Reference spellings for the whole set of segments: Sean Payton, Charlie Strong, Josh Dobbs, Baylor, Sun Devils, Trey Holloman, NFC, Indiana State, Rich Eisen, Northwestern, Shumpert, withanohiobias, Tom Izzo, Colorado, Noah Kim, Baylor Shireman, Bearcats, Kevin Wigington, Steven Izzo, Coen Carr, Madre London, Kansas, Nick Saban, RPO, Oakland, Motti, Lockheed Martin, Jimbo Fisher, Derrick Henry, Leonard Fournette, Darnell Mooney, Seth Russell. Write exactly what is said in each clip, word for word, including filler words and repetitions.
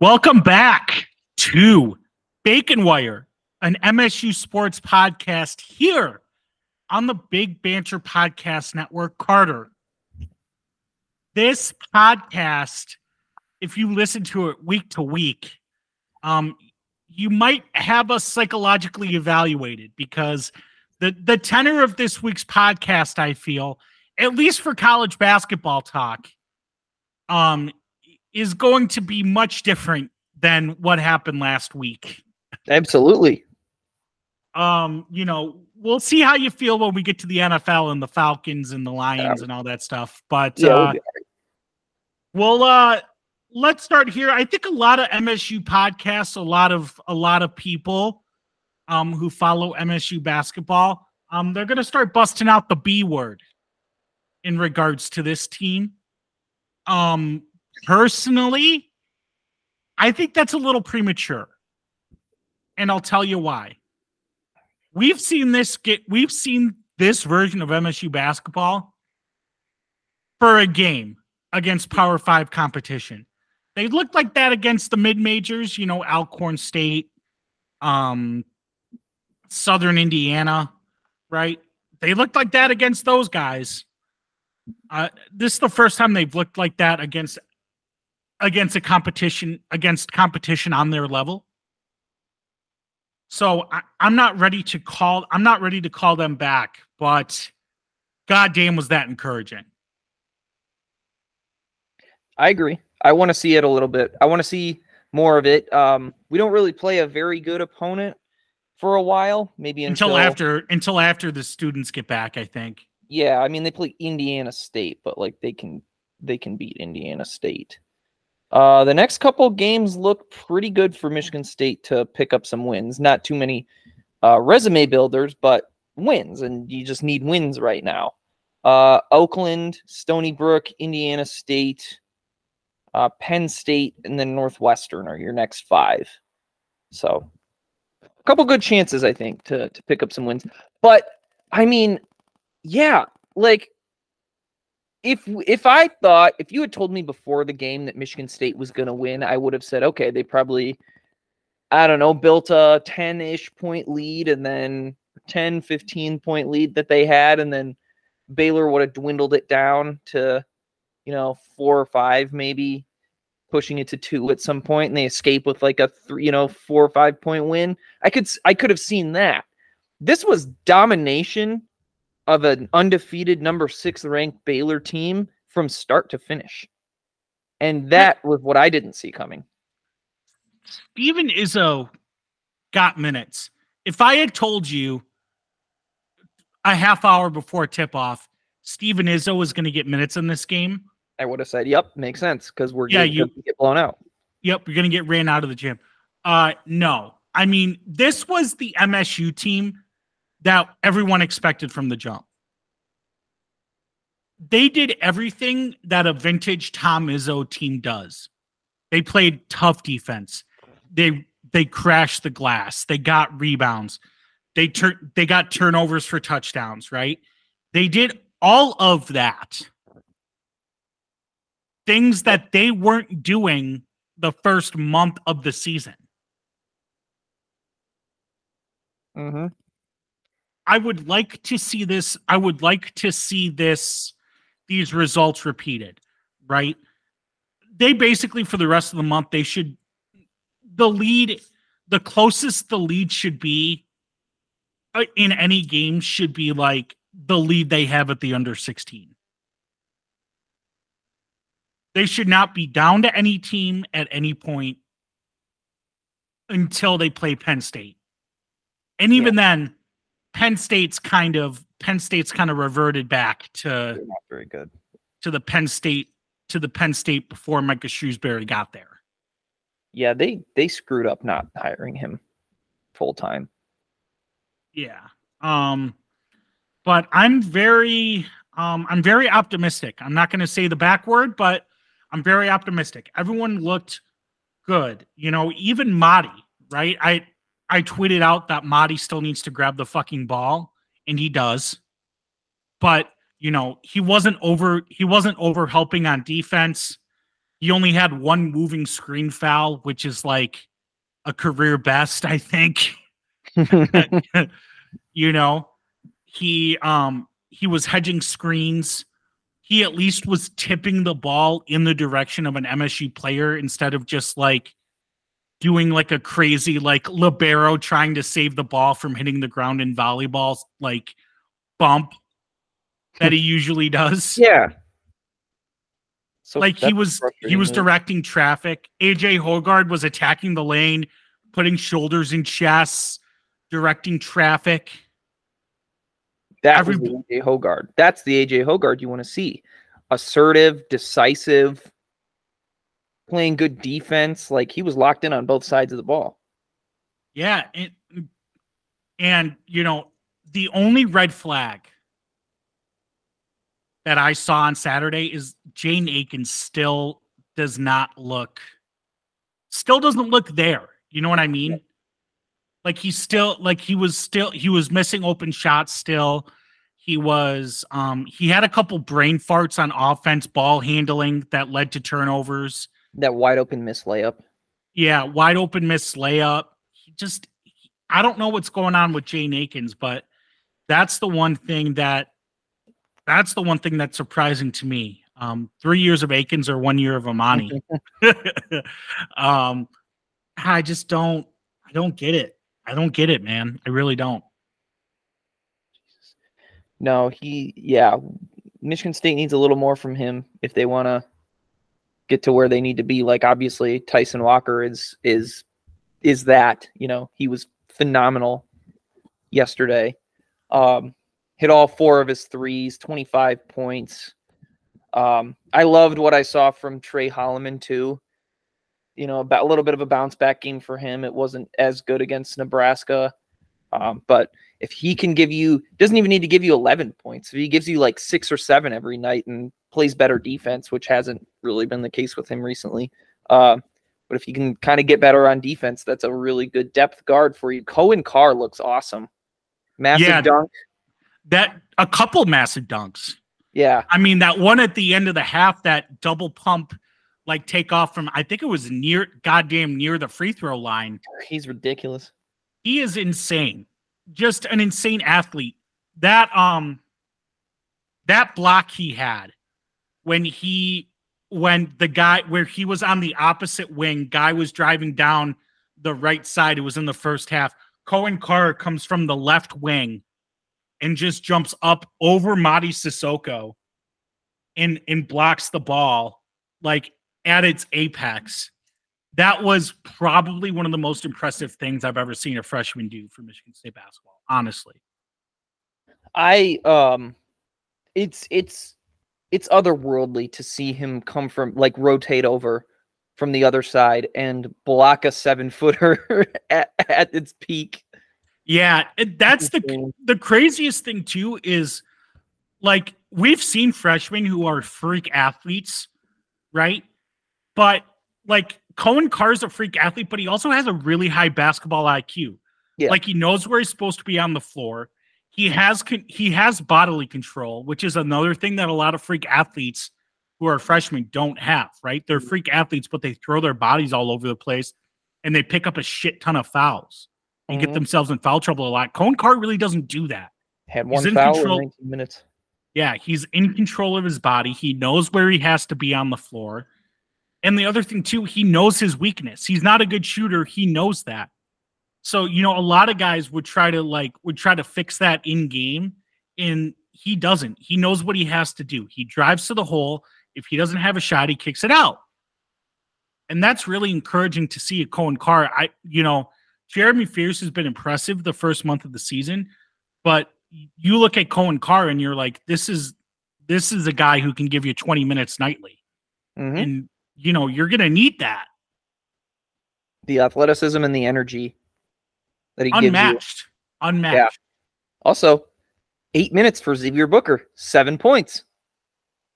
Welcome back to Bacon Wire, an M S U sports podcast here on the Big Banter Podcast Network. Carter, this podcast, if you listen to it week to week, um, you might have us psychologically evaluated because the, the tenor of this week's podcast, I feel, at least for college basketball talk, um, is going to be much different than what happened last week. Absolutely. Um, you know, we'll see how you feel when we get to the N F L and the Falcons and the Lions um, and all that stuff. But yeah, uh, we'll uh, let's start here. I think a lot of M S U podcasts, a lot of a lot of people um, who follow M S U basketball, um, they're going to start busting out the B word in regards to this team. Um. Personally, I think that's a little premature, and I'll tell you why. We've seen this get, we've seen this version of M S U basketball for a game against Power Five competition. They looked like that against the mid majors, you know, Alcorn State, um, Southern Indiana, right? They looked like that against those guys. Uh, this is the first time they've looked like that against. Against a competition, against competition on their level. So I, I'm not ready to call. I'm not ready to call them back. But goddamn, was that encouraging? I agree. I want to see it a little bit. I want to see more of it. Um, we don't really play a very good opponent for a while. Maybe until, until after until after the students get back. I think. Yeah, I mean they play Indiana State, but like they can they can beat Indiana State. Uh, the next couple games look pretty good for Michigan State to pick up some wins. Not too many uh, resume builders, but wins, and you just need wins right now. Uh, Oakland, Stony Brook, Indiana State, uh, Penn State, and then Northwestern are your next five. So a couple good chances, I think, to, to pick up some wins. But, I mean, yeah, like... If if I thought, if you had told me before the game that Michigan State was going to win, I would have said, okay, they probably, I don't know, built a ten-ish point lead and then ten, fifteen point lead that they had, and then Baylor would have dwindled it down to, you know, four or five maybe, pushing it to two at some point, and they escape with like a three, you know, four or five point win. I could I could have seen that. This was domination of an undefeated number six ranked Baylor team from start to finish. And that was what I didn't see coming. Even Izzo got minutes. If I had told you a half hour before tip-off, Steven Izzo was going to get minutes in this game, I would have said, yep, makes sense, because we're yeah, going to get blown out. Yep, you're going to get ran out of the gym. Uh, no, I mean, this was the M S U team that everyone expected from the jump. They did everything that a vintage Tom Izzo team does. They played tough defense. They they crashed the glass. They got rebounds. They tur- they got turnovers for touchdowns, right? They did all of that. Things that they weren't doing the first month of the season. Mm-hmm. I would like to see this. I would like to see this, these results repeated, right? They basically, for the rest of the month, they should, the lead, the closest the lead should be in any game should be like the lead they have at the under sixteen. They should not be down to any team at any point until they play Penn State. And even yeah. then, Penn State's kind of Penn State's kind of reverted back to They're not very good to the Penn State to the Penn State before Micah Shrewsberry got there. Yeah, they they screwed up not hiring him full time. Yeah, um, but I'm very um, I'm very optimistic. I'm not going to say the back word, but I'm very optimistic. Everyone looked good, you know, even Motti, right? I. I tweeted out that Motti still needs to grab the fucking ball, and he does. But, you know, he wasn't over he wasn't over helping on defense. He only had one moving screen foul, which is like a career best, I think. You know, he um he was hedging screens. He at least was tipping the ball in the direction of an M S U player instead of just like doing like a crazy like libero trying to save the ball from hitting the ground in volleyball like bump that he usually does. Yeah. So like he was he was directing traffic. A J. Hoggard was attacking the lane, putting shoulders in chests, directing traffic. That Every, was the A J. Hoggard. That's the A J. Hoggard you want to see. Assertive, decisive, playing good defense. Like, he was locked in on both sides of the ball. Yeah. And, and you know, the only red flag that I saw on Saturday is Jane Aiken still does not look, still doesn't look there. You know what I mean? Yeah. Like he's still, like he was still, he was missing open shots still. He was, um, he had a couple brain farts on offense, ball handling that led to turnovers. That wide open miss layup. Yeah, wide open miss layup. He just, he, I don't know what's going on with Jane Akins, but that's the one thing that, That's the one thing that's surprising to me. Um, three years of Akins or one year of Amani. um, I just don't, I don't get it. I don't get it, man. I really don't. No, he, yeah. Michigan State needs a little more from him if they want to get to where they need to be. Like, obviously Tyson Walker is, is, is that, you know, he was phenomenal yesterday. Um, Hit all four of his threes, twenty-five points. Um, I loved what I saw from Trey Holloman, too. You know, about a little bit of a bounce-back game for him. It wasn't as good against Nebraska. Um, but if he can give you – doesn't even need to give you eleven points. If he gives you, like, six or seven every night and plays better defense, which hasn't really been the case with him recently. Uh, but if you can kind of get better on defense, that's a really good depth guard for you. Coen Carr looks awesome. Massive yeah. dunk. That a couple massive dunks. Yeah. I mean, that one at the end of the half, that double pump, like take off from, I think it was near goddamn near the free throw line. He's ridiculous. He is insane. Just an insane athlete. That, um, that block he had when he, when the guy where he was on the opposite wing, guy was driving down the right side. It was in the first half. Coen Carr comes from the left wing and just jumps up over Motti Sissoko and, and blocks the ball, like, at its apex. That was probably one of the most impressive things I've ever seen a freshman do for Michigan State basketball, honestly. I, um, it's, it's, it's otherworldly to see him come from, like, rotate over from the other side and block a seven-footer at, at its peak. Yeah, that's the the craziest thing, too, is, like, we've seen freshmen who are freak athletes, right? But, like, Coen Carr's a freak athlete, but he also has a really high basketball I Q. Yeah. Like, he knows where he's supposed to be on the floor. He has con he has bodily control, which is another thing that a lot of freak athletes who are freshmen don't have, right? They're freak athletes, but they throw their bodies all over the place, and they pick up a shit ton of fouls and get themselves in foul trouble a lot. Coen Carr really doesn't do that. Had one foul in nineteen minutes. Yeah, he's in control of his body. He knows where he has to be on the floor. And the other thing, too, he knows his weakness. He's not a good shooter. He knows that. So, you know, a lot of guys would try to, like, would try to fix that in game, and he doesn't. He knows what he has to do. He drives to the hole. If he doesn't have a shot, he kicks it out. And that's really encouraging to see at Coen Carr. I, you know, Jeremy Fierce has been impressive the first month of the season, but you look at Coen Carr and you're like, this is this is a guy who can give you twenty minutes nightly. Mm-hmm. And, you know, you're going to need that. The athleticism and the energy that he Unmatched. gives you. Unmatched. Yeah. Also, eight minutes for Xavier Booker, seven points.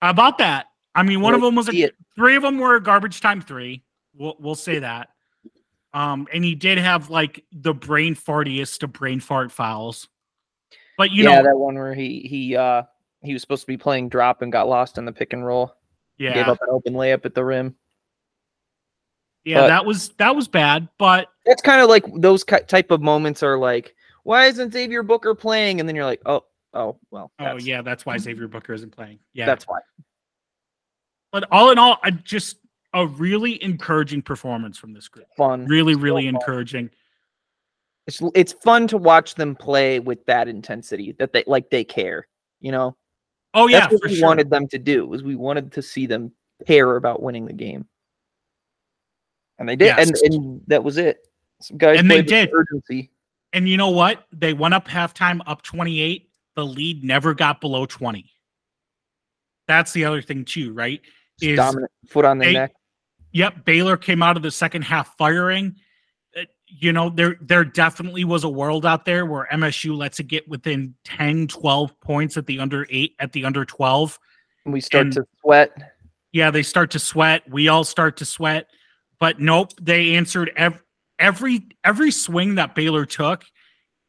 How about that? I mean, one Let's of them was a, three of them were a garbage time three. We'll, we'll say that. Um, and he did have, like, the brain fartiest of brain fart fouls. But, you yeah, know. Yeah, that one where he he uh, he was supposed to be playing drop and got lost in the pick and roll. Yeah. Gave up an open layup at the rim. Yeah, but that was that was bad, but that's kind of like those type of moments are like, why isn't Xavier Booker playing? And then you're like, oh, oh, well. That's, oh, yeah, that's why Xavier Booker isn't playing. Yeah, that's why. But all in all, I just a really encouraging performance from this group. Fun, really, really fun. encouraging. It's it's fun to watch them play with that intensity that they like. They care, you know. Oh yeah, that's what for we sure. wanted them to do. Was we wanted to see them care about winning the game. And they did, yes. and, and that was it. Some guys and they did. Urgency. And you know what? They went up halftime, up twenty-eight. The lead never got below twenty. That's the other thing too, right? Just is dominant foot on their they, neck. Yep, Baylor came out of the second half firing. Uh, you know, there there definitely was a world out there where M S U lets it get within ten, twelve points at the under eight, at the under twelve. And we start and, to sweat. Yeah, they start to sweat. We all start to sweat. But nope, they answered every, every every swing that Baylor took.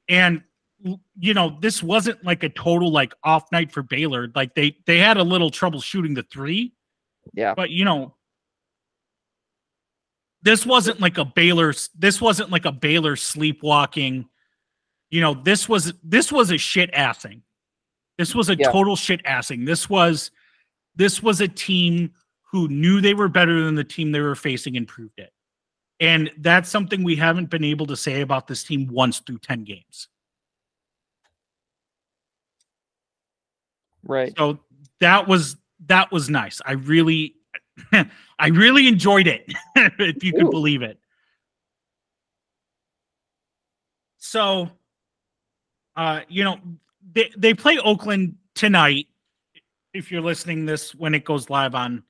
And, you know, this wasn't like a total, like, off night for Baylor. Like, they, they had a little trouble shooting the three. Yeah. But, you know, this wasn't like a Baylor – this wasn't like a Baylor sleepwalking. You know, this was this was a shit-assing. This was a yeah. total shit-assing. This was, this was a team – who knew they were better than the team they were facing and proved it. And that's something we haven't been able to say about this team once through ten games. Right. So that was, that was nice. I really, I really enjoyed it. If you Ooh. could believe it. So, uh, you know, they, they play Oakland tonight. If you're listening this, when it goes live on,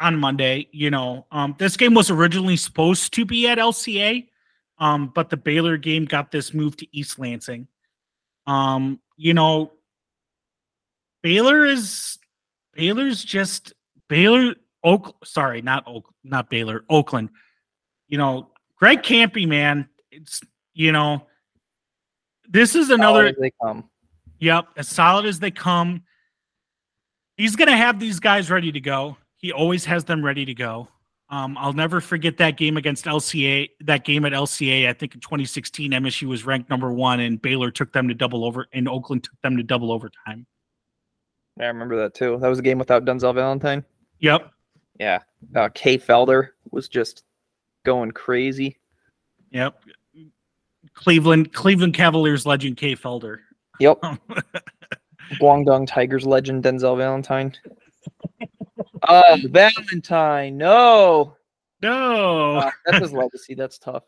on Monday, you know, um, this game was originally supposed to be at L C A, um, but the Baylor game got this move to East Lansing. Um, you know, Baylor is Baylor's just Baylor. Oak, sorry, not Oak, not Baylor. Oakland. You know, Greg Campy, man. It's you know, this is another. Solid as they come. Yep, as solid as they come. He's gonna have these guys ready to go. He always has them ready to go. Um, I'll never forget that game against L C A, that game at L C A. I think in twenty sixteen, M S U was ranked number one, and Baylor took them to double over, and Oakland took them to double overtime. Yeah, I remember that too. That was a game without Denzel Valentine. Yep. Yeah. Uh, Kay Felder was just going crazy. Yep. Cleveland, Cleveland Cavaliers legend Kay Felder. Yep. Guangdong Tigers legend Denzel Valentine. Uh, Valentine, no, no, uh, that's his legacy. That's tough.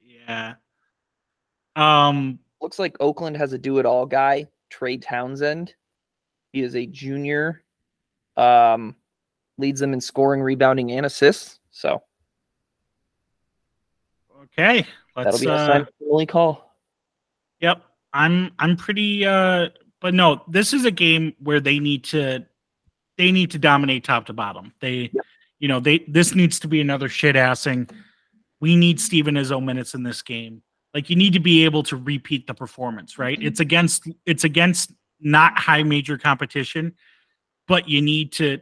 Yeah. Um, looks like Oakland has a do-it-all guy, Trey Townsend. He is a junior. Um, leads them in scoring, rebounding, and assists. So, okay, let's, that'll be uh, a sign only call. Yep, I'm. I'm pretty. Uh, but no, this is a game where they need to. They need to dominate top to bottom. They, yep. you know, they this needs to be another shit assing. We need Steven Izzo minutes in this game. Like you need to be able to repeat the performance, right? Mm-hmm. It's against it's against not high major competition, but you need to.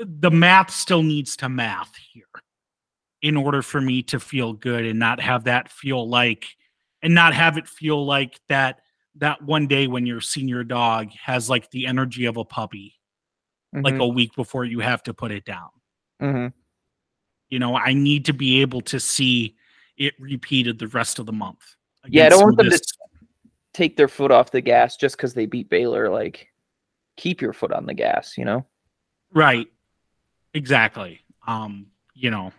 The math still needs to math here in order for me to feel good and not have that feel like, and not have it feel like that that one day when your senior dog has like the energy of a puppy. Like mm-hmm. a week before you have to put it down. Mm-hmm. You know, I need to be able to see it repeated the rest of the month. Yeah, I don't want them to take their foot off the gas just because they beat Baylor. Like, keep your foot on the gas, you know? Right. Exactly. Um, you know,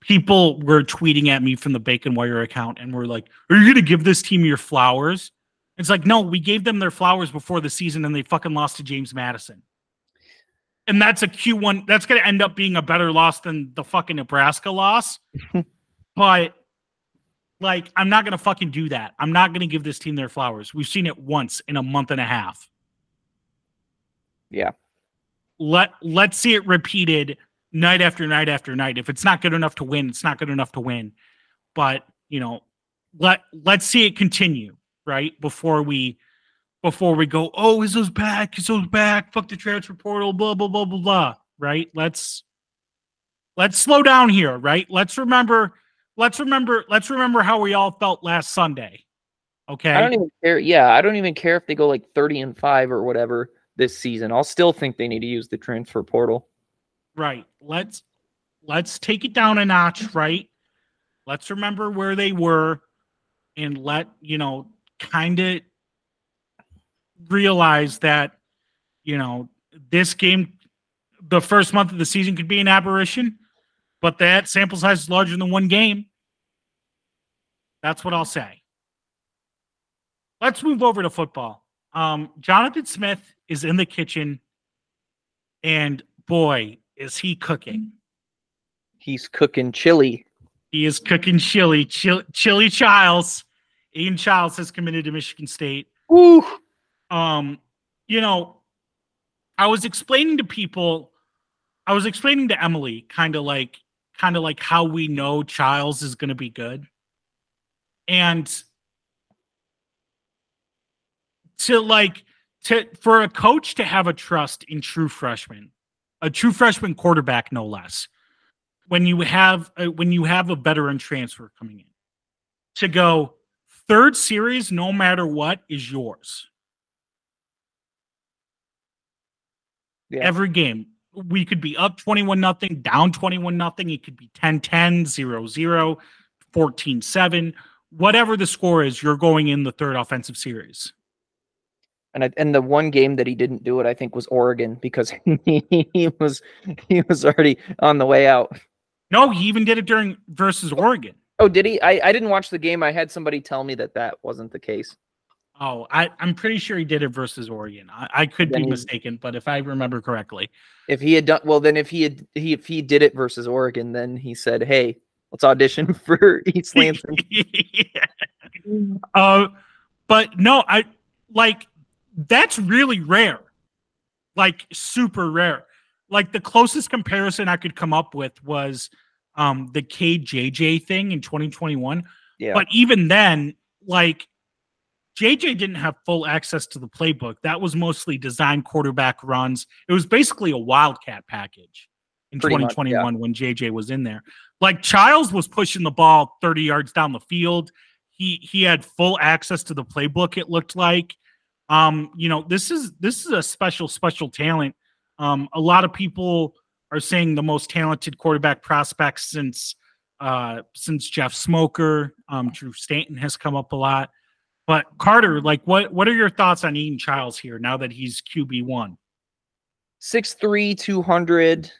people were tweeting at me from the Bacon Wire account and were like, are you going to give this team your flowers? It's like, no, we gave them their flowers before the season and they fucking lost to James Madison. And that's a Q one. That's going to end up being a better loss than the fucking Nebraska loss. But, like, I'm not going to fucking do that. I'm not going to give this team their flowers. We've seen it once in a month and a half. Yeah. Let, let's see it repeated night after night after night. If it's not good enough to win, it's not good enough to win. But, you know, let, let's see it continue. Right before we, before we go, oh, Izzo's back, Izzo's back, fuck the transfer portal, blah blah blah blah blah. Right? Let's let's slow down here, right? Let's remember, let's remember, let's remember how we all felt last Sunday. Okay. I don't even care. Yeah, I don't even care if they go like thirty and five or whatever this season. I'll still think they need to use the transfer portal. Right. Let's let's take it down a notch, right? Let's remember where they were and let, you know, kind of realize that, you know, this game, the first month of the season could be an aberration, but that sample size is larger than one game. That's what I'll say. Let's move over to football. Um, Jonathan Smith is in the kitchen, and boy, is he cooking. He's cooking chili. He is cooking chili. Chili, chili Childs. Aiden Childs has committed to Michigan State. Ooh. Um, you know, I was explaining to people, I was explaining to Emily kind of like, kind of like how we know Childs is going to be good. And to like to for a coach to have a trust in true freshmen, a true freshman quarterback, no less, when you have a, when you have a veteran transfer coming in, to go third series, no matter what, is yours. Yeah. Every game, we could be up twenty-one nothing, down twenty-one nothing. It could be ten ten, zero zero, fourteen seven, whatever the score is. You're going in the third offensive series. And I, and the one game that he didn't do it, I think, was Oregon, because he, he was he was already on the way out. No, he even did it during versus Oregon. Oh, did he? I, I didn't watch the game. I had somebody tell me that that wasn't the case. Oh, I, I'm pretty sure he did it versus Oregon. I, I could then be he, mistaken, but if I remember correctly, if he had done well, then if he had he if he did it versus Oregon, then he said, "Hey, let's audition for East Lansing." Yeah. Uh, but no, I like. That's really rare, like super rare. Like the closest comparison I could come up with was um, the K J J thing in twenty twenty-one. Yeah. But even then, like J J didn't have full access to the playbook. That was mostly designed quarterback runs. It was basically a wildcat package in Pretty twenty twenty-one much, yeah. when J J was in there. Like Childs was pushing the ball thirty yards down the field. He he had full access to the playbook, it looked like. Um, you know, this is this is a special, special talent. Um, a lot of people are saying the most talented quarterback prospect since uh, since Jeff Smoker. Um, Drew Stanton has come up a lot. But Carter, like, what what are your thoughts on Aiden Childs here now that he's Q B one? six three, two hundred,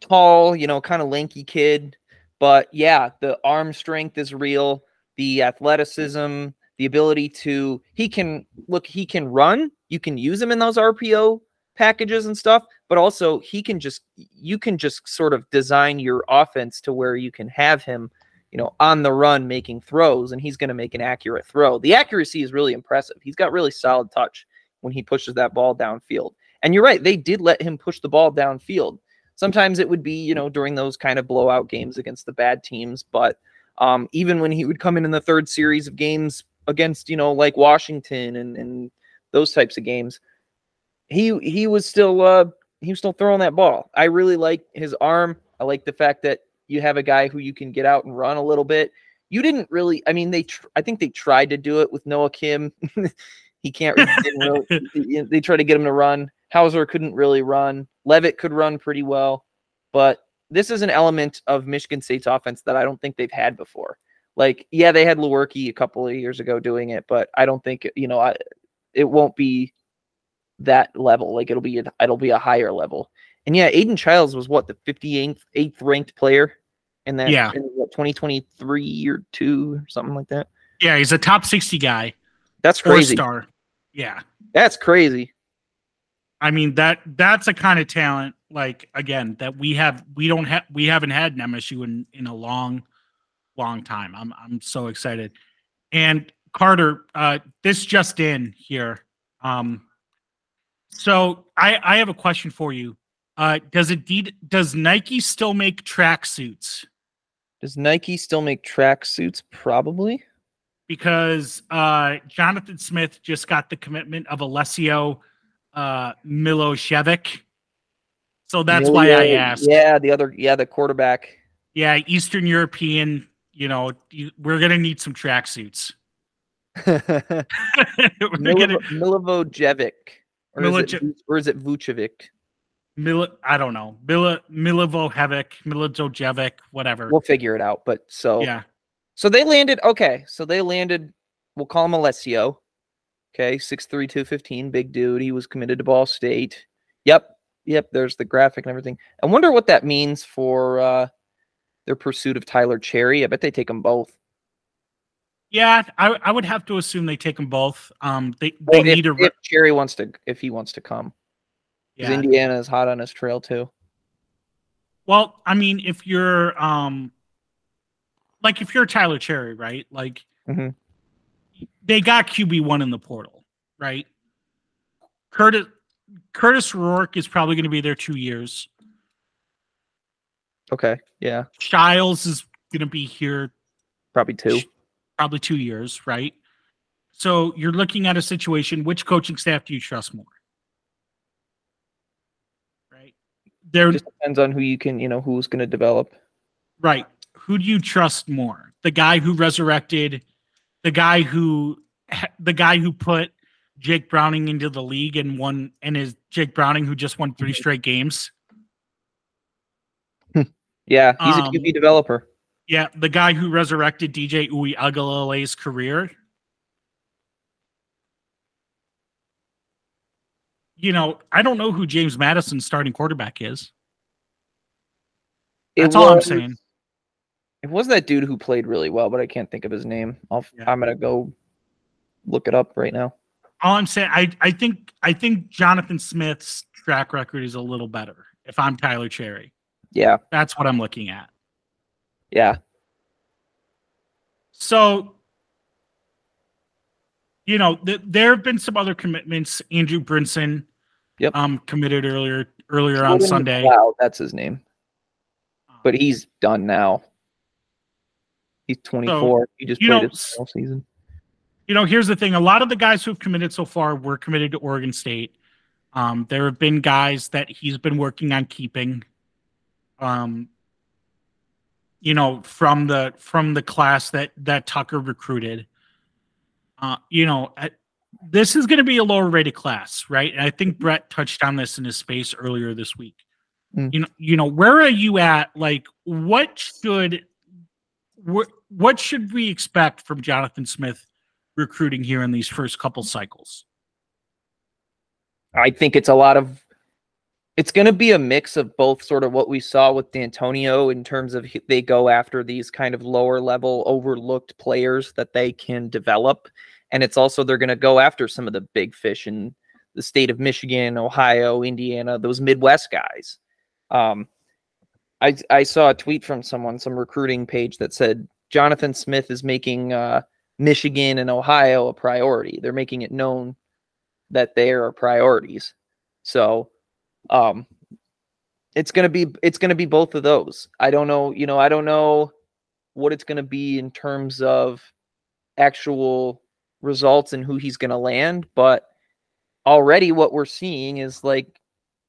tall, you know, kind of lanky kid. But, yeah, the arm strength is real. The athleticism, the ability to, he can, look, he can run. You can use him in those R P O packages and stuff, but also he can just, you can just sort of design your offense to where you can have him, you know, on the run making throws, and he's going to make an accurate throw. The accuracy is really impressive. He's got really solid touch when he pushes that ball downfield. And you're right, they did let him push the ball downfield. Sometimes it would be, you know, during those kind of blowout games against the bad teams, but um, even when he would come in in the third series of games, against, you know, like Washington and, and those types of games, he he was still uh, he was still throwing that ball. I really like his arm. I like the fact that you have a guy who you can get out and run a little bit. You didn't really, I mean, they tr I think they tried to do it with Noah Kim. He can't really, really, they tried to get him to run. Hauser couldn't really run. Levitt could run pretty well, but this is an element of Michigan State's offense that I don't think they've had before. Like, yeah, they had Lewerke a couple of years ago doing it, but I don't think, you know, I, it won't be that level. Like, it'll be a, it'll be a higher level. And, yeah, Aiden Childs was, what, the fifty-eighth eighth ranked player in that, yeah. in what, twenty twenty-three or two or something like that? Yeah, he's a top sixty guy. That's crazy. Four-star. Yeah. That's crazy. I mean, that that's a kind of talent, like, again, that we have we don't have we haven't had an M S U in, in a long long time. I'm I'm so excited. And Carter, uh, this just in here. Um, so I I have a question for you. Uh, does it does Nike still make track suits? Does Nike still make track suits? Probably, because uh, Jonathan Smith just got the commitment of Alessio uh, Milošević So that's why I asked. Yeah, the other, yeah, the quarterback. Yeah, Eastern European, you know, you, we're going to need some tracksuits. Milivo, gonna... Milivojevic. Or, Milivo... or is it Vucevic? Mil I don't know. Mil Milivojevic, Milivojevic, whatever. We'll figure it out. But so, yeah. So they landed, okay. So they landed, we'll call him Alessio. Okay, six three, two fifteen, big dude. He was committed to Ball State. Yep. Yep, there's the graphic and everything. I wonder what that means for uh, their pursuit of Tyler Cherry. I bet they take them both. Yeah, I, I would have to assume they take them both. Um, they well, they if, need a if Cherry wants to if he wants to come. Because yeah. Indiana is hot on his trail too. Well, I mean, if you're um, like if you're Tyler Cherry, right? Like mm-hmm. they got Q B one in the portal, right? Curtis. Curtis Rourke is probably going to be there two years. Okay, yeah. Shiles is going to be here. Probably two. Probably two years, right? So you're looking at a situation, which coaching staff do you trust more? Right? There, it just depends on who you can, you know, who's going to develop. Right. Who do you trust more? The guy who resurrected, the guy who, the guy who put Jake Browning into the league and won, and is Jake Browning who just won three straight games. Yeah, he's um, a Q B developer. Yeah, the guy who resurrected D J Uiagalele's career. You know, I don't know who James Madison's starting quarterback is. That's was, all I'm saying. It was that dude who played really well, but I can't think of his name. I'll, yeah. I'm gonna go look it up right now. All I'm saying, I I think I think Jonathan Smith's track record is a little better. If I'm Tyler Cherry, yeah, that's what I'm looking at. Yeah. So, you know, th there have been some other commitments. Andrew Brinson, yep, um, committed earlier earlier Jordan on Sunday. Wow, that's his name. But he's done now. He's twenty-four. So, he just played know, his whole season. You know, here's the thing. A lot of the guys who have committed so far were committed to Oregon State. Um, there have been guys that he's been working on keeping, um, you know, from the from the class that, that Tucker recruited. Uh, you know, at, this is going to be a lower-rated class, right? And I think Brett touched on this in his space earlier this week. Mm. You know, you know, where are you at? Like, what should wh what should we expect from Jonathan Smith recruiting here in these first couple cycles? I think it's a lot of, it's going to be a mix of both sort of what we saw with D'Antonio in terms of they go after these kind of lower level overlooked players that they can develop. And it's also, they're going to go after some of the big fish in the state of Michigan, Ohio, Indiana, those Midwest guys. Um, I, I saw a tweet from someone, some recruiting page that said, Jonathan Smith is making, uh, Michigan and Ohio a priority. They're making it known that they are priorities. So um it's going to be it's going to be both of those. I don't know, you know, I don't know what it's going to be in terms of actual results and who he's going to land, but already what we're seeing is like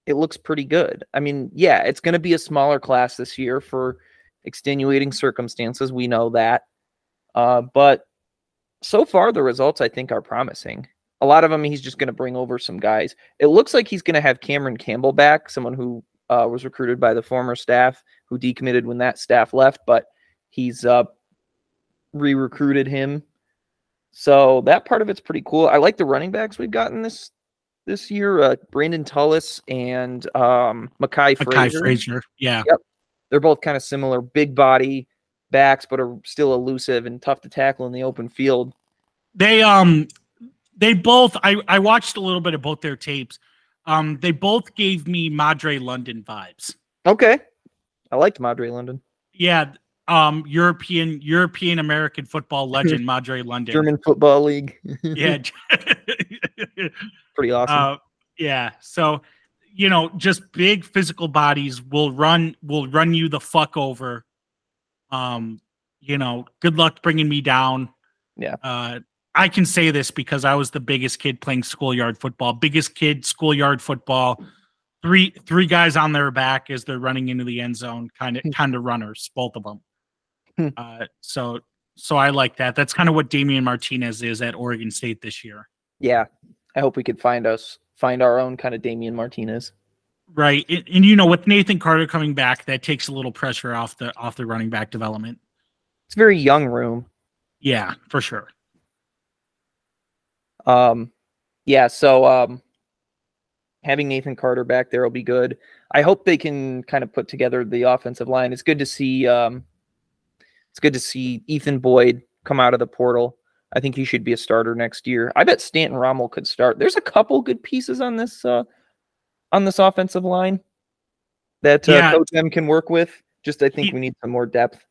it looks pretty good. I mean, yeah, it's going to be a smaller class this year for extenuating circumstances. We know that. Uh but so far, the results, I think, are promising. A lot of them, he's just going to bring over some guys. It looks like he's going to have Cameron Campbell back, someone who uh, was recruited by the former staff, who decommitted when that staff left, but he's uh, re-recruited him. So that part of it's pretty cool. I like the running backs we've gotten this this year, uh, Brandon Tullis and um, Mekhi Frazier. Mekhi Frazier, yeah. Yep. They're both kind of similar, big body backs, but are still elusive and tough to tackle in the open field. They um they both I, I watched a little bit of both their tapes. Um they both gave me Madre London vibes. Okay. I liked Madre London. Yeah. Um European European American football legend Madre London. German football league. Yeah. Pretty awesome. Uh, yeah. So you know, just big physical bodies will run will run you the fuck over. Um, you know, good luck bringing me down. Yeah. Uh, I can say this because I was the biggest kid playing schoolyard football, biggest kid schoolyard football. three three guys on their back as they're running into the end zone, kind of kind of runners, both of them. uh, so so I like that. That's kind of what Damian Martinez is at Oregon State this year. Yeah, I hope we could find us find our own kind of Damian Martinez. Right, and, and you know, with Nathan Carter coming back, that takes a little pressure off the off the running back development. It's a very young room. Yeah, for sure. Um, yeah, so um, having Nathan Carter back there will be good. I hope they can kind of put together the offensive line. It's good to see. Um, it's good to see Ethan Boyd come out of the portal. I think he should be a starter next year. I bet Stanton Rommel could start. There's a couple good pieces on this uh, on this offensive line that uh, yeah. Coach M can work with. Just I think he, we need some more depth.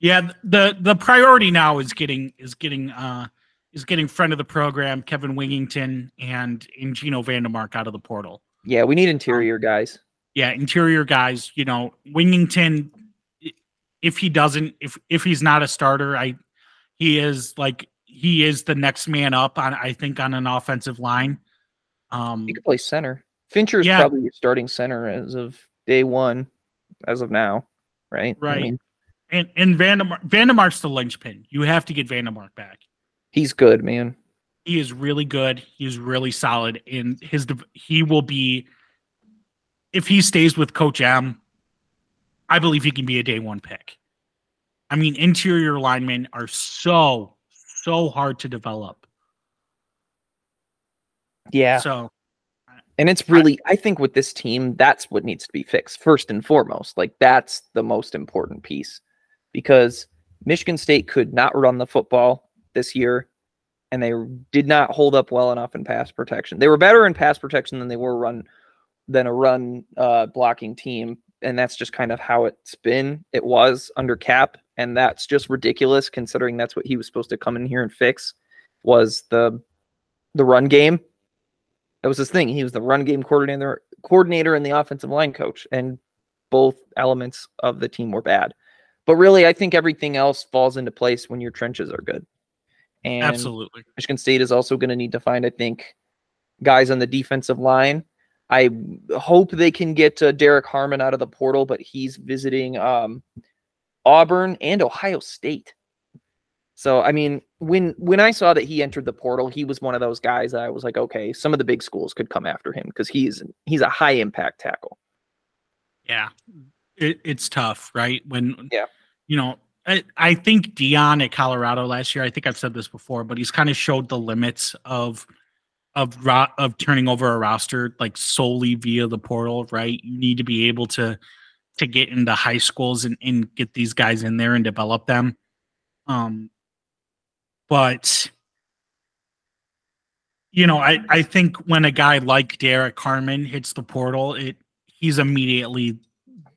Yeah, the the priority now is getting is getting. Uh, is getting friend of the program, Kevin Wigington, and, and Gino Vandemark out of the portal. Yeah, we need interior guys. Yeah, interior guys. You know, Wigington, if he doesn't, if if he's not a starter, I he is like he is the next man up on I think on an offensive line. Um he could play center. Fincher is yeah. probably your starting center as of day one, as of now, right? Right. I mean, and and Vandemark Vandemark's the linchpin. You have to get Vandemark back. He's good, man. He is really good. He's really solid. And his he will be, if he stays with Coach M, I believe he can be a day one pick. I mean, interior linemen are so, so hard to develop. Yeah. So, and it's really, I, I think with this team, that's what needs to be fixed first and foremost. Like, that's the most important piece, because Michigan State could not run the football this year, and they did not hold up well enough in pass protection. They were better in pass protection than they were run than a run uh, blocking team, and that's just kind of how it's been. It was under Cap, and that's just ridiculous considering that's what he was supposed to come in here and fix, was the the run game. That was his thing. He was the run game coordinator, coordinator and the offensive line coach, and both elements of the team were bad. But really, I think everything else falls into place when your trenches are good. And absolutely, Michigan State is also going to need to find, I think, guys on the defensive line. I hope they can get uh, Derek Harmon out of the portal, but he's visiting um, Auburn and Ohio State. So, I mean, when when I saw that he entered the portal, he was one of those guys that I was like, okay, some of the big schools could come after him because he's he's a high impact tackle. Yeah, it, it's tough, right? When yeah, you know. I, I think Dion at Colorado last year, I think I've said this before, but he's kind of showed the limits of of of turning over a roster like solely via the portal, right? You need to be able to to get into high schools and, and get these guys in there and develop them. Um, but, you know, I, I think when a guy like Derek Harmon hits the portal, it he's immediately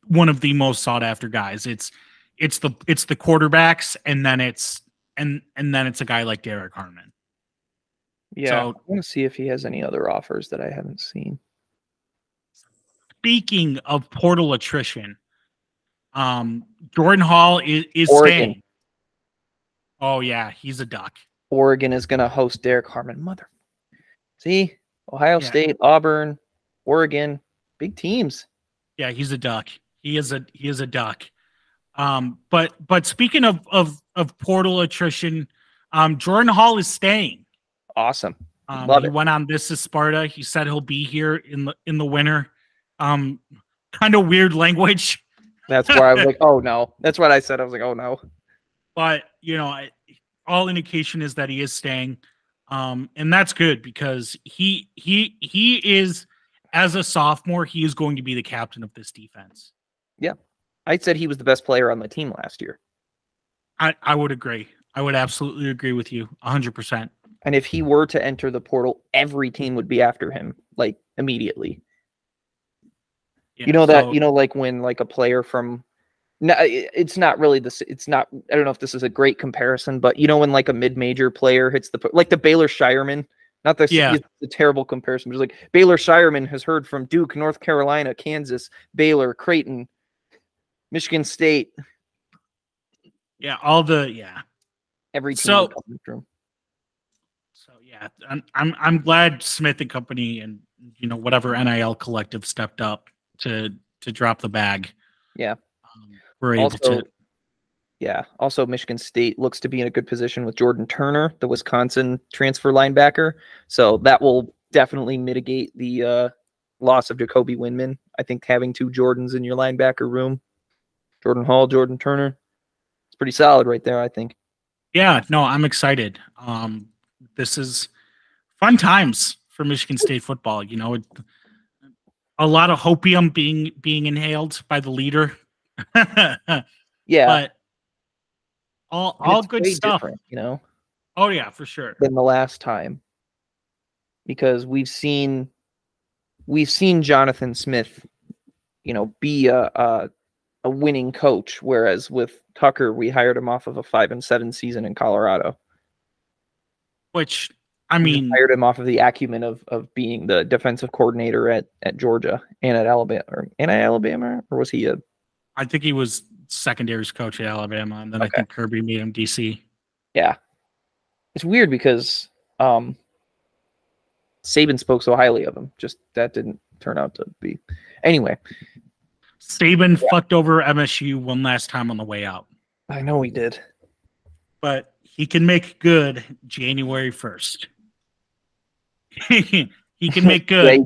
one of the most sought after guys. It's It's the it's the quarterbacks, and then it's and and then it's a guy like Derek Harmon. Yeah, so, I want to see if he has any other offers that I haven't seen. Speaking of portal attrition, um, Jordan Hall is, is staying. Oh yeah, he's a duck. Oregon is going to host Derek Harmon. Mother, see Ohio yeah. State, Auburn, Oregon, big teams. Yeah, he's a duck. He is a he is a duck. Um, but but speaking of of of portal attrition, um, Jordan Hall is staying. Awesome, um, love he it. Went on This Is Sparta. He said he'll be here in the in the winter. Um, kind of weird language. That's where I was like, oh no. That's what I said. I was like, oh no. But you know, I, all indication is that he is staying, um, and that's good because he he he is, as a sophomore, he is going to be the captain of this defense. Yeah. I said he was the best player on the team last year. I, I would agree. I would absolutely agree with you, one hundred percent. And if he were to enter the portal, every team would be after him, like, immediately. Yeah, you know so, that, you know, like when like a player from, no, it, it's not really this, it's not, I don't know if this is a great comparison, but you know when like a mid-major player hits the, like the Baylor Shireman, not the, yeah. the terrible comparison, but it's like Baylor Shireman has heard from Duke, North Carolina, Kansas, Baylor, Creighton, Michigan State. Yeah, all the yeah. Every team so, so yeah, I'm I'm I'm glad Smith and company and you know, whatever N I L collective stepped up to to drop the bag. Yeah. Um, we're able also, to. Yeah. Also, Michigan State looks to be in a good position with Jordan Turner, the Wisconsin transfer linebacker. So that will definitely mitigate the uh, loss of Jacoby Windman. I think having two Jordans in your linebacker room, Jordan Hall, Jordan Turner, it's pretty solid right there, I think. Yeah. No, I'm excited. Um, this is fun times for Michigan State football. You know, it, a lot of hopium being being inhaled by the leader. Yeah. But all all good stuff, you know. Oh yeah, for sure. Than the last time, because we've seen we've seen Jonathan Smith, you know, be a a, a winning coach, whereas with Tucker we hired him off of a five and seven season in Colorado. Which, I mean, we hired him off of the acumen of of being the defensive coordinator at at Georgia and at Alabama, or, and at Alabama, or was he a? I think he was secondaries coach at Alabama, and then okay. I think Kirby made him D C. Yeah, it's weird because um, Saban spoke so highly of him. Just that didn't turn out to be. Anyway, Saban yeah. fucked over M S U one last time on the way out. I know he did, but he can make good January first. he can make good.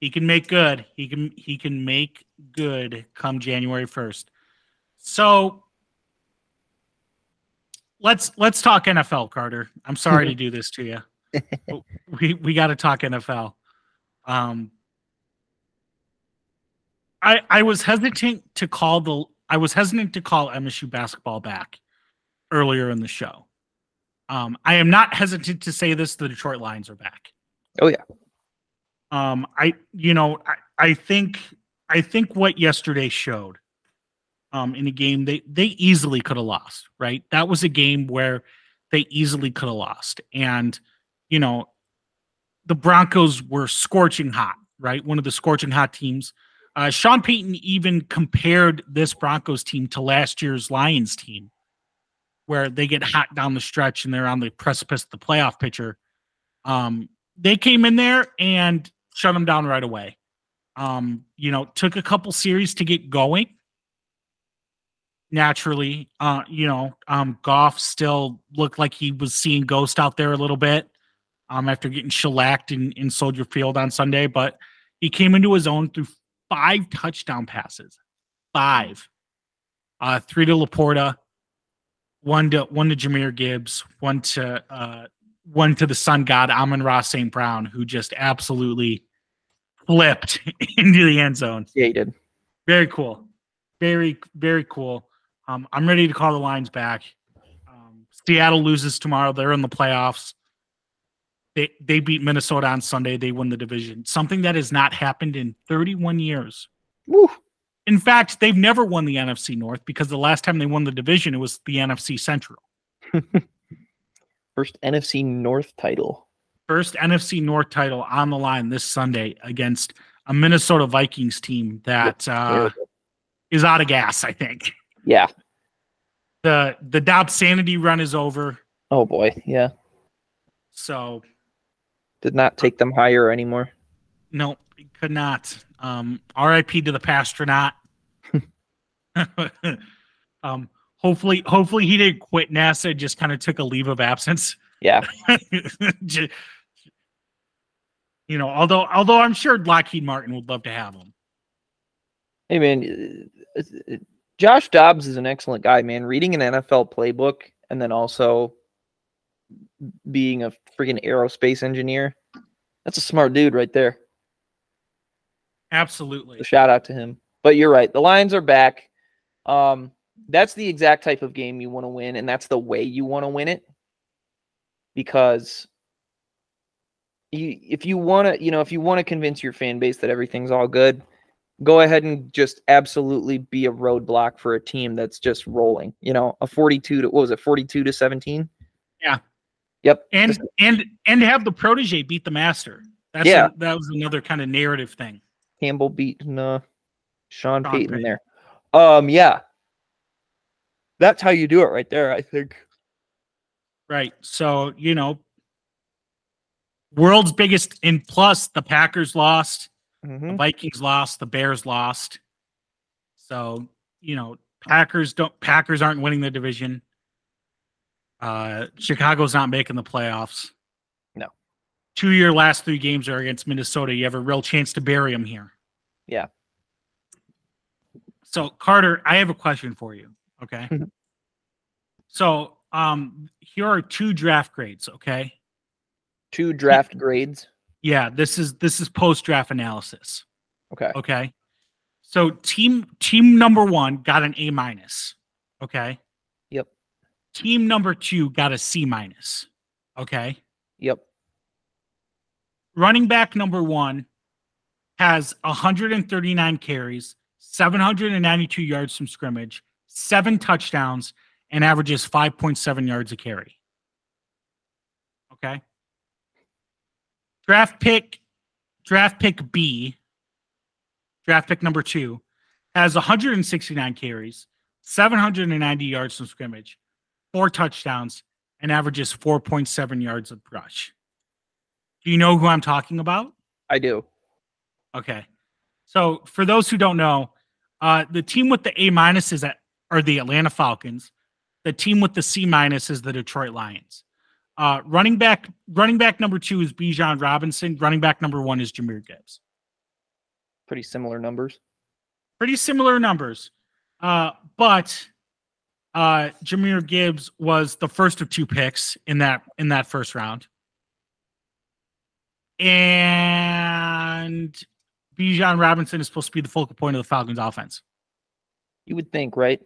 He can make good. He can he can make good come January first. So let's let's talk N F L, Carter. I'm sorry to do this to you. But we we got to talk N F L. Um, I I was hesitant to call the I was hesitant to call M S U basketball back earlier in the show. Um, I am not hesitant to say this: the Detroit Lions are back. Oh yeah. Um, I, you know, I, I think, I think what yesterday showed, um, in a game they, they easily could have lost, right? That was a game where they easily could have lost. And, you know, the Broncos were scorching hot, right? One of the scorching hot teams. Uh, Sean Payton even compared this Broncos team to last year's Lions team, where they get hot down the stretch and they're on the precipice of the playoff picture. Um, they came in there and shut them down right away. Um, you know, took a couple series to get going. Naturally, uh, you know, um, Goff still looked like he was seeing ghosts out there a little bit um, after getting shellacked in, in Soldier Field on Sunday, but he came into his own through five touchdown passes, five, uh, three to Laporta, one to one to Jahmyr Gibbs, one to uh, one to the sun god Amon-Ra Saint Brown, who just absolutely flipped into the end zone. Yeah, he did. Very cool. Very, very cool. Um, I'm ready to call the Lions back. Um, Seattle loses tomorrow. They're in the playoffs. They, they beat Minnesota on Sunday. They win the division. Something that has not happened in thirty-one years. Woo. In fact, they've never won the N F C North, because the last time they won the division, it was the N F C Central. First N F C North title. First N F C North title on the line this Sunday against a Minnesota Vikings team that uh, is out of gas, I think. Yeah. The the Dobbs sanity run is over. Oh, boy. Yeah. So. Did not take them higher anymore. No, could not. Um, R I P to the Pastronaut. um Hopefully, hopefully he didn't quit NASA, just kind of took a leave of absence. Yeah. just, you know, although although I'm sure Lockheed Martin would love to have him. Hey, man, Josh Dobbs is an excellent guy, man. Reading an N F L playbook and then also being a freaking aerospace engineer, that's a smart dude right there. Absolutely. So shout out to him. But you're right. The Lions are back. Um. That's the exact type of game you want to win, and that's the way you want to win it. Because you, if you want to, you know, if you want to convince your fan base that everything's all good, go ahead and just absolutely be a roadblock for a team that's just rolling. You know, a forty-two to what was it, forty-two to seventeen? Yeah. Yep. And just, and and have the protege beat the master. That's yeah. A, that was another kind of narrative thing. Campbell beating uh, Sean, Sean Payton, Payton there. Um. Yeah. That's how you do it right there, I think. Right. So, you know, world's biggest, and plus the Packers lost, mm-hmm. the Vikings lost, the Bears lost. So, you know, Packers don't Packers aren't winning the division. Uh, Chicago's not making the playoffs. No. Two of your last three games are against Minnesota. You have a real chance to bury them here. Yeah. So, Carter, I have a question for you. Okay. Mm-hmm. So, um, here are two draft grades. Okay. Two draft grades. Yeah. This is, this is post-draft analysis. Okay. Okay. So team, team number one got an A minus. Okay. Yep. Team number two got a C minus. Okay. Yep. Running back number one has one hundred thirty-nine carries, seven hundred ninety-two yards from scrimmage, seven touchdowns, and averages five point seven yards a carry. Okay. Draft pick, draft pick B, draft pick number two, has one hundred sixty-nine carries, seven hundred ninety yards from scrimmage, four touchdowns, and averages four point seven yards of rush. Do you know who I'm talking about? I do. Okay. So for those who don't know, uh, the team with the A minus is at, are the Atlanta Falcons. The team with the C minus is the Detroit Lions. Uh, running back, running back number two is Bijan Robinson. Running back number one is Jahmyr Gibbs. Pretty similar numbers. Pretty similar numbers. Uh, but uh, Jahmyr Gibbs was the first of two picks in that in that first round. And Bijan Robinson is supposed to be the focal point of the Falcons offense. You would think, right?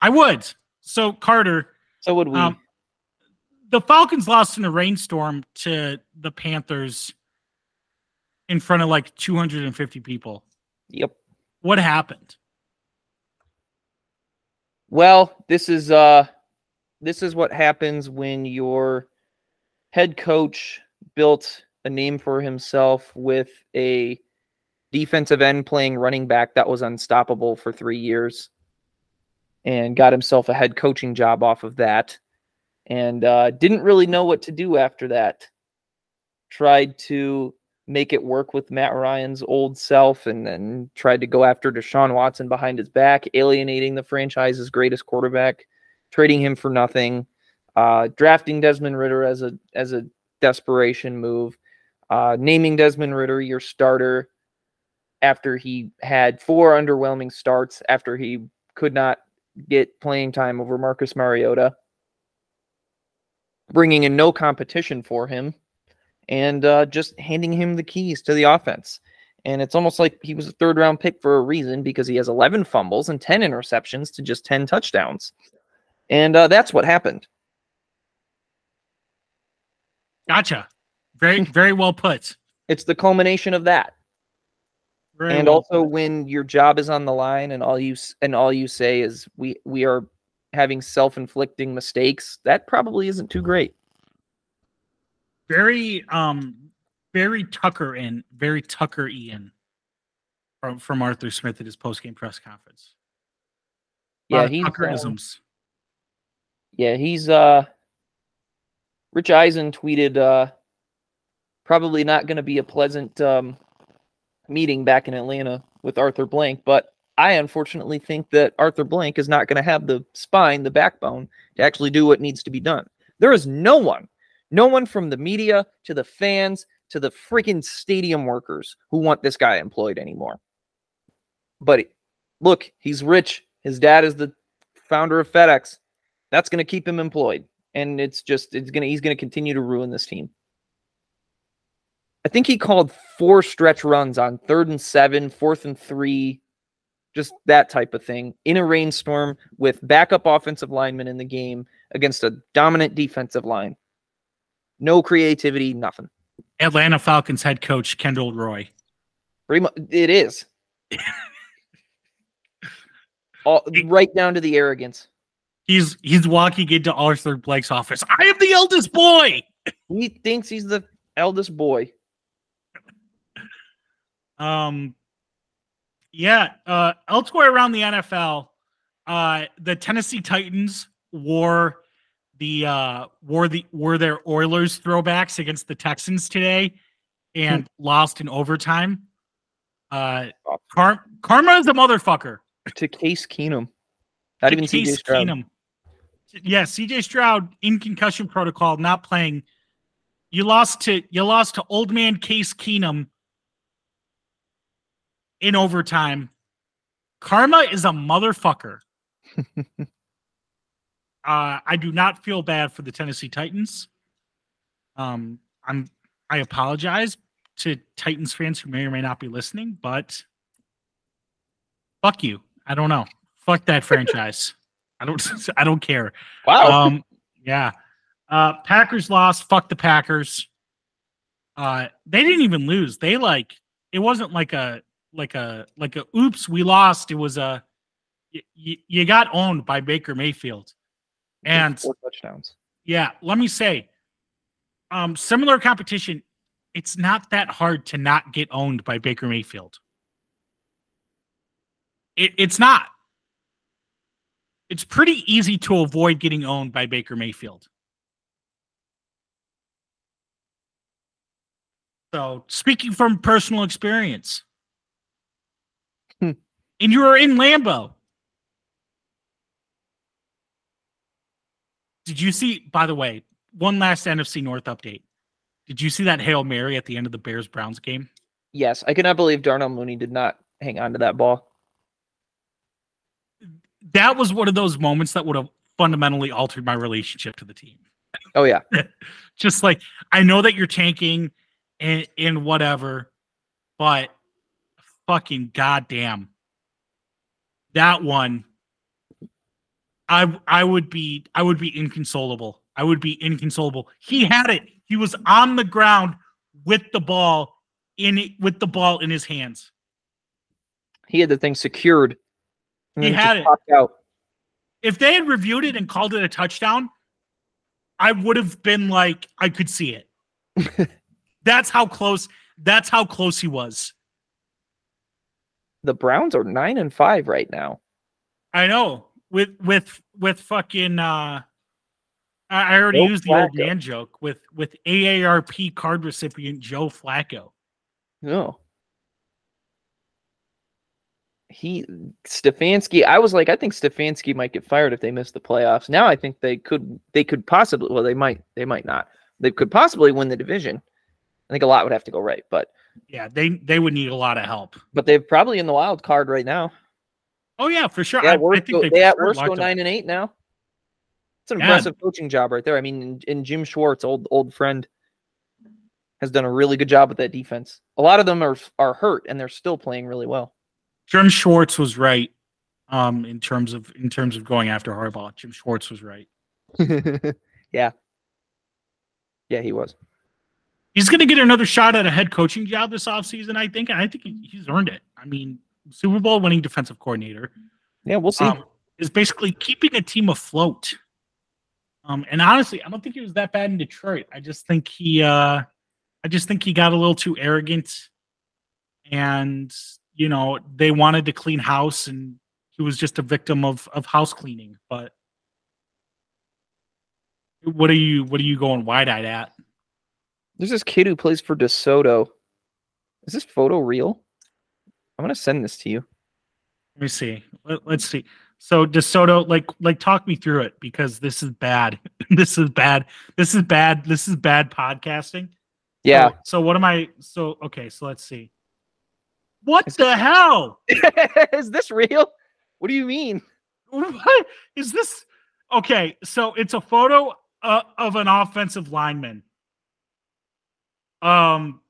I would. So, Carter. So would we. Um, the Falcons lost in a rainstorm to the Panthers in front of like two hundred fifty people. Yep. What happened? Well, this is uh, this is what happens when your head coach built a name for himself with a defensive end playing running back that was unstoppable for three years and got himself a head coaching job off of that, and uh, didn't really know what to do after that. Tried to make it work with Matt Ryan's old self, and then tried to go after Deshaun Watson behind his back, alienating the franchise's greatest quarterback, trading him for nothing, uh, drafting Desmond Ridder as a as a desperation move, uh, naming Desmond Ridder your starter after he had four underwhelming starts, after he could not get playing time over Marcus Mariota, bringing in no competition for him, and uh, just handing him the keys to the offense. And it's almost like he was a third-round pick for a reason, because he has eleven fumbles and ten interceptions to just ten touchdowns. And uh, that's what happened. Gotcha. Very, very well put. It's the culmination of that. Very and well also, put. When your job is on the line, and all you and all you say is we we are having self-inflicting mistakes, that probably isn't too great. Very, um, very Tucker in, very Tucker Ian from from Arthur Smith at his post-game press conference. Yeah, he's Tuckerisms. Um, yeah, he's uh. Rich Eisen tweeted, uh, probably not going to be a pleasant um, meeting back in Atlanta with Arthur Blank, but I unfortunately think that Arthur Blank is not going to have the spine, the backbone, to actually do what needs to be done. There is no one, no one from the media to the fans to the freaking stadium workers who want this guy employed anymore. But look, he's rich. His dad is the founder of FedEx. That's going to keep him employed. And it's just, it's gonna, he's gonna continue to ruin this team. I think he called four stretch runs on third and seven, fourth and three, just that type of thing, in a rainstorm with backup offensive linemen in the game against a dominant defensive line. No creativity, nothing. Atlanta Falcons head coach Kendall Roy. Pretty much, it is. All, right down to the arrogance. He's he's walking into Arthur Blake's office. I am the eldest boy. He thinks he's the eldest boy. Um, yeah. Uh, elsewhere around the N F L, uh, the Tennessee Titans wore the uh, wore the wore their Oilers throwbacks against the Texans today and lost in overtime. Uh, Car- Karma is a motherfucker. To Case Keenum. Not to even Case C J Stroud. Keenum. Yeah, C J Stroud in concussion protocol, not playing. You lost to you lost to old man Case Keenum in overtime. Karma is a motherfucker. uh, I do not feel bad for the Tennessee Titans. Um, I'm I apologize to Titans fans who may or may not be listening, but fuck you. I don't know. Fuck that franchise. I don't. I don't care. Wow. Um, yeah. Uh, Packers lost. Fuck the Packers. Uh, they didn't even lose. They like it wasn't like a like a like a oops we lost. It was a y- y- you got owned by Baker Mayfield. And four touchdowns. Yeah. Let me say, um, similar competition. It's not that hard to not get owned by Baker Mayfield. It, it's not. It's pretty easy to avoid getting owned by Baker Mayfield. So, speaking from personal experience, hmm. and you were in Lambeau. Did you see, by the way, one last N F C North update. Did you see that Hail Mary at the end of the Bears-Browns game? Yes, I cannot believe Darnell Mooney did not hang on to that ball. That was one of those moments that would have fundamentally altered my relationship to the team. Oh, yeah. Just like, I know that you're tanking and, and whatever, but fucking goddamn. That one, I I would be I would be inconsolable. I would be inconsolable. He had it. He was on the ground with the ball in it, with the ball in his hands. He had the thing secured. He had it. Out. If they had reviewed it and called it a touchdown, I would have been like, I could see it. That's how close. That's how close he was. The Browns are nine and five right now. I know. With with with fucking. Uh, I already Joe used Flacco. The old man joke with with A A R P card recipient Joe Flacco. No. He Stefanski, I was like, I think Stefanski might get fired if they miss the playoffs. Now I think they could they could possibly well they might they might not. They could possibly win the division. I think a lot would have to go right, but yeah, they, they would need a lot of help. But they're probably in the wild card right now. Oh yeah, for sure. I, worst, I think they, they at worst go nine up. and eight now. It's an God. impressive coaching job right there. I mean, and Jim Schwartz, old old friend, has done a really good job with that defense. A lot of them are are hurt and they're still playing really well. Jim Schwartz was right um, in terms of in terms of going after Harbaugh. Jim Schwartz was right. yeah, yeah, he was. He's going to get another shot at a head coaching job this offseason, I think. And I think he's earned it. I mean, Super Bowl winning defensive coordinator. Yeah, we'll see. Um, is basically keeping a team afloat. Um, and honestly, I don't think he was that bad in Detroit. I just think he, uh, I just think he got a little too arrogant, and you know they wanted to clean house, and he was just a victim of of house cleaning. But what are you, what are you going wide eyed at? There's this kid who plays for DeSoto. Is this photo real? I'm gonna send this to you. Let me see. Let, let's see. So DeSoto, like, like, talk me through it because this is bad. This is bad. This is bad. This is bad podcasting. Yeah. So, so what am I? So okay. So let's see. What is the this, hell? Is this real? What do you mean? What is this? Okay. So it's a photo uh, of an offensive lineman. Um,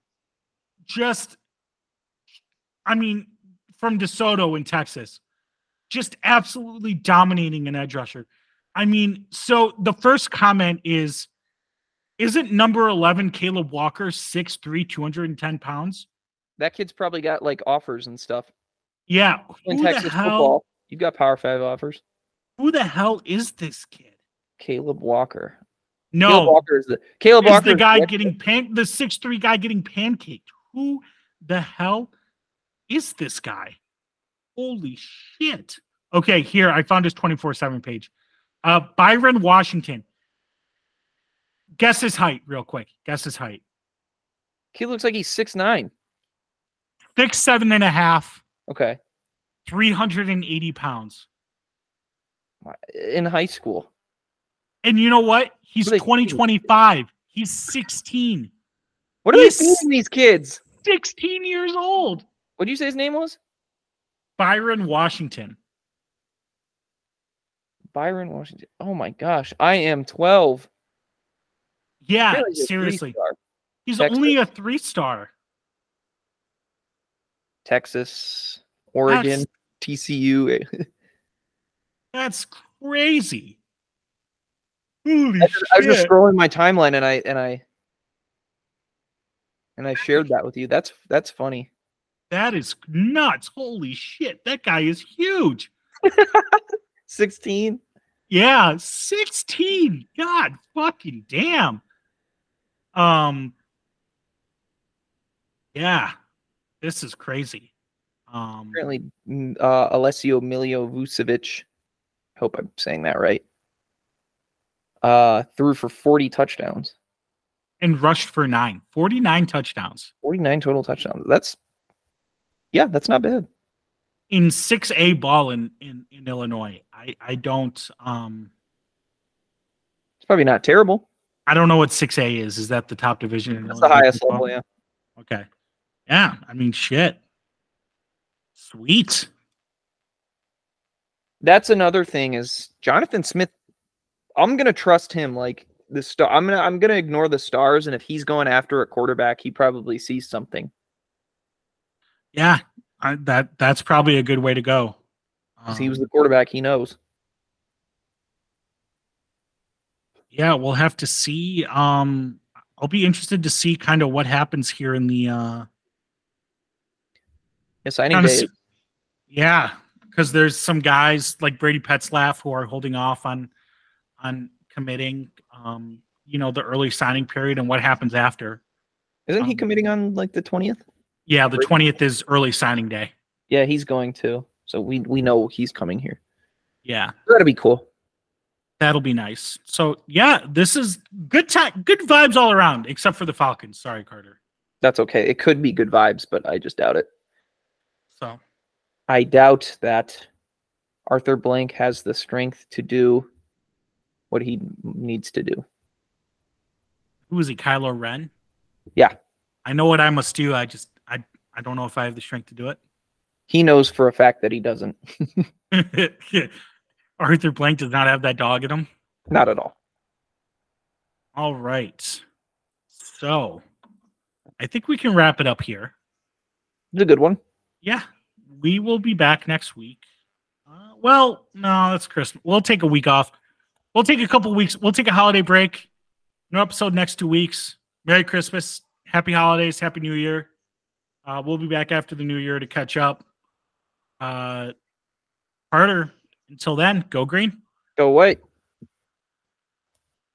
just, I mean, from DeSoto in Texas. Just absolutely dominating an edge rusher. I mean, so the first comment is, isn't number eleven Caleb Walker six three, two hundred ten pounds? That kid's probably got, like, offers and stuff. Yeah. In who Texas the hell, football, you've got Power five offers. Who the hell is this kid? Caleb Walker. No. Caleb Walker is the, Caleb Walker the guy is getting pan, the six three guy getting pancaked. Who the hell is this guy? Holy shit. Okay, here, I found his twenty-four seven page. Uh, Byron Washington. Guess his height real quick. Guess his height. He looks like he's six nine. six seven and a half. Okay. three hundred eighty pounds. In high school. And you know what? He's twenty twenty-five. He's sixteen. What are they feeding these kids? sixteen years old. What did you say his name was? Byron Washington. Byron Washington. Oh, my gosh. I am twelve. Yeah, really, seriously. He's Texas. Only a three-star. Texas, Oregon, that's, T C U. That's crazy. Holy I, shit. I was just scrolling my timeline, and I and I and I shared that with you. That's that's funny. That is nuts. Holy shit! That guy is huge. sixteen. Yeah, sixteen. God fucking damn. Um. Yeah, this is crazy. Um, Apparently, uh, Alessio Miljo Vucevic. I hope I'm saying that right. Uh, threw for forty touchdowns and rushed for nine. forty-nine touchdowns. forty-nine total touchdowns. That's yeah, that's not bad. In six A ball in, in, in Illinois. I, I don't um it's probably not terrible. I don't know what six A is. Is that the top division in That's Illinois? The highest level, yeah. Okay. Yeah, I mean shit. Sweet. That's another thing is Jonathan Smith. I'm gonna trust him like the star. I'm gonna I'm gonna ignore the stars, and if he's going after a quarterback, he probably sees something. Yeah. I, that that's probably a good way to go. Um, he was the quarterback. He knows. Yeah, we'll have to see. Um, I'll be interested to see kind of what happens here in the. Uh, yes, I need to. Yeah, because there's some guys like Brady Petzlaff who are holding off on on committing. Um, you know, the early signing period and what happens after. Isn't um, he committing on like the twentieth? Yeah, the twentieth is early signing day. Yeah, he's going to. So we we know he's coming here. Yeah. That'll be cool. That'll be nice. So, yeah, this is good time, good vibes all around, except for the Falcons. Sorry, Carter. That's okay. It could be good vibes, but I just doubt it. So, I doubt that Arthur Blank has the strength to do what he needs to do. Who is he, Kylo Ren? Yeah. I know what I must do. I just I don't know if I have the strength to do it. He knows for a fact that he doesn't. Arthur Blank does not have that dog in him. Not at all. All right. So I think we can wrap it up here. It's a good one. Yeah. We will be back next week. Uh, well, no, that's Christmas. We'll take a week off. We'll take a couple weeks. We'll take a holiday break. No episode next two weeks. Merry Christmas. Happy holidays. Happy New Year. Uh, we'll be back after the new year to catch up. Uh, Carter, until then, go green. Go white.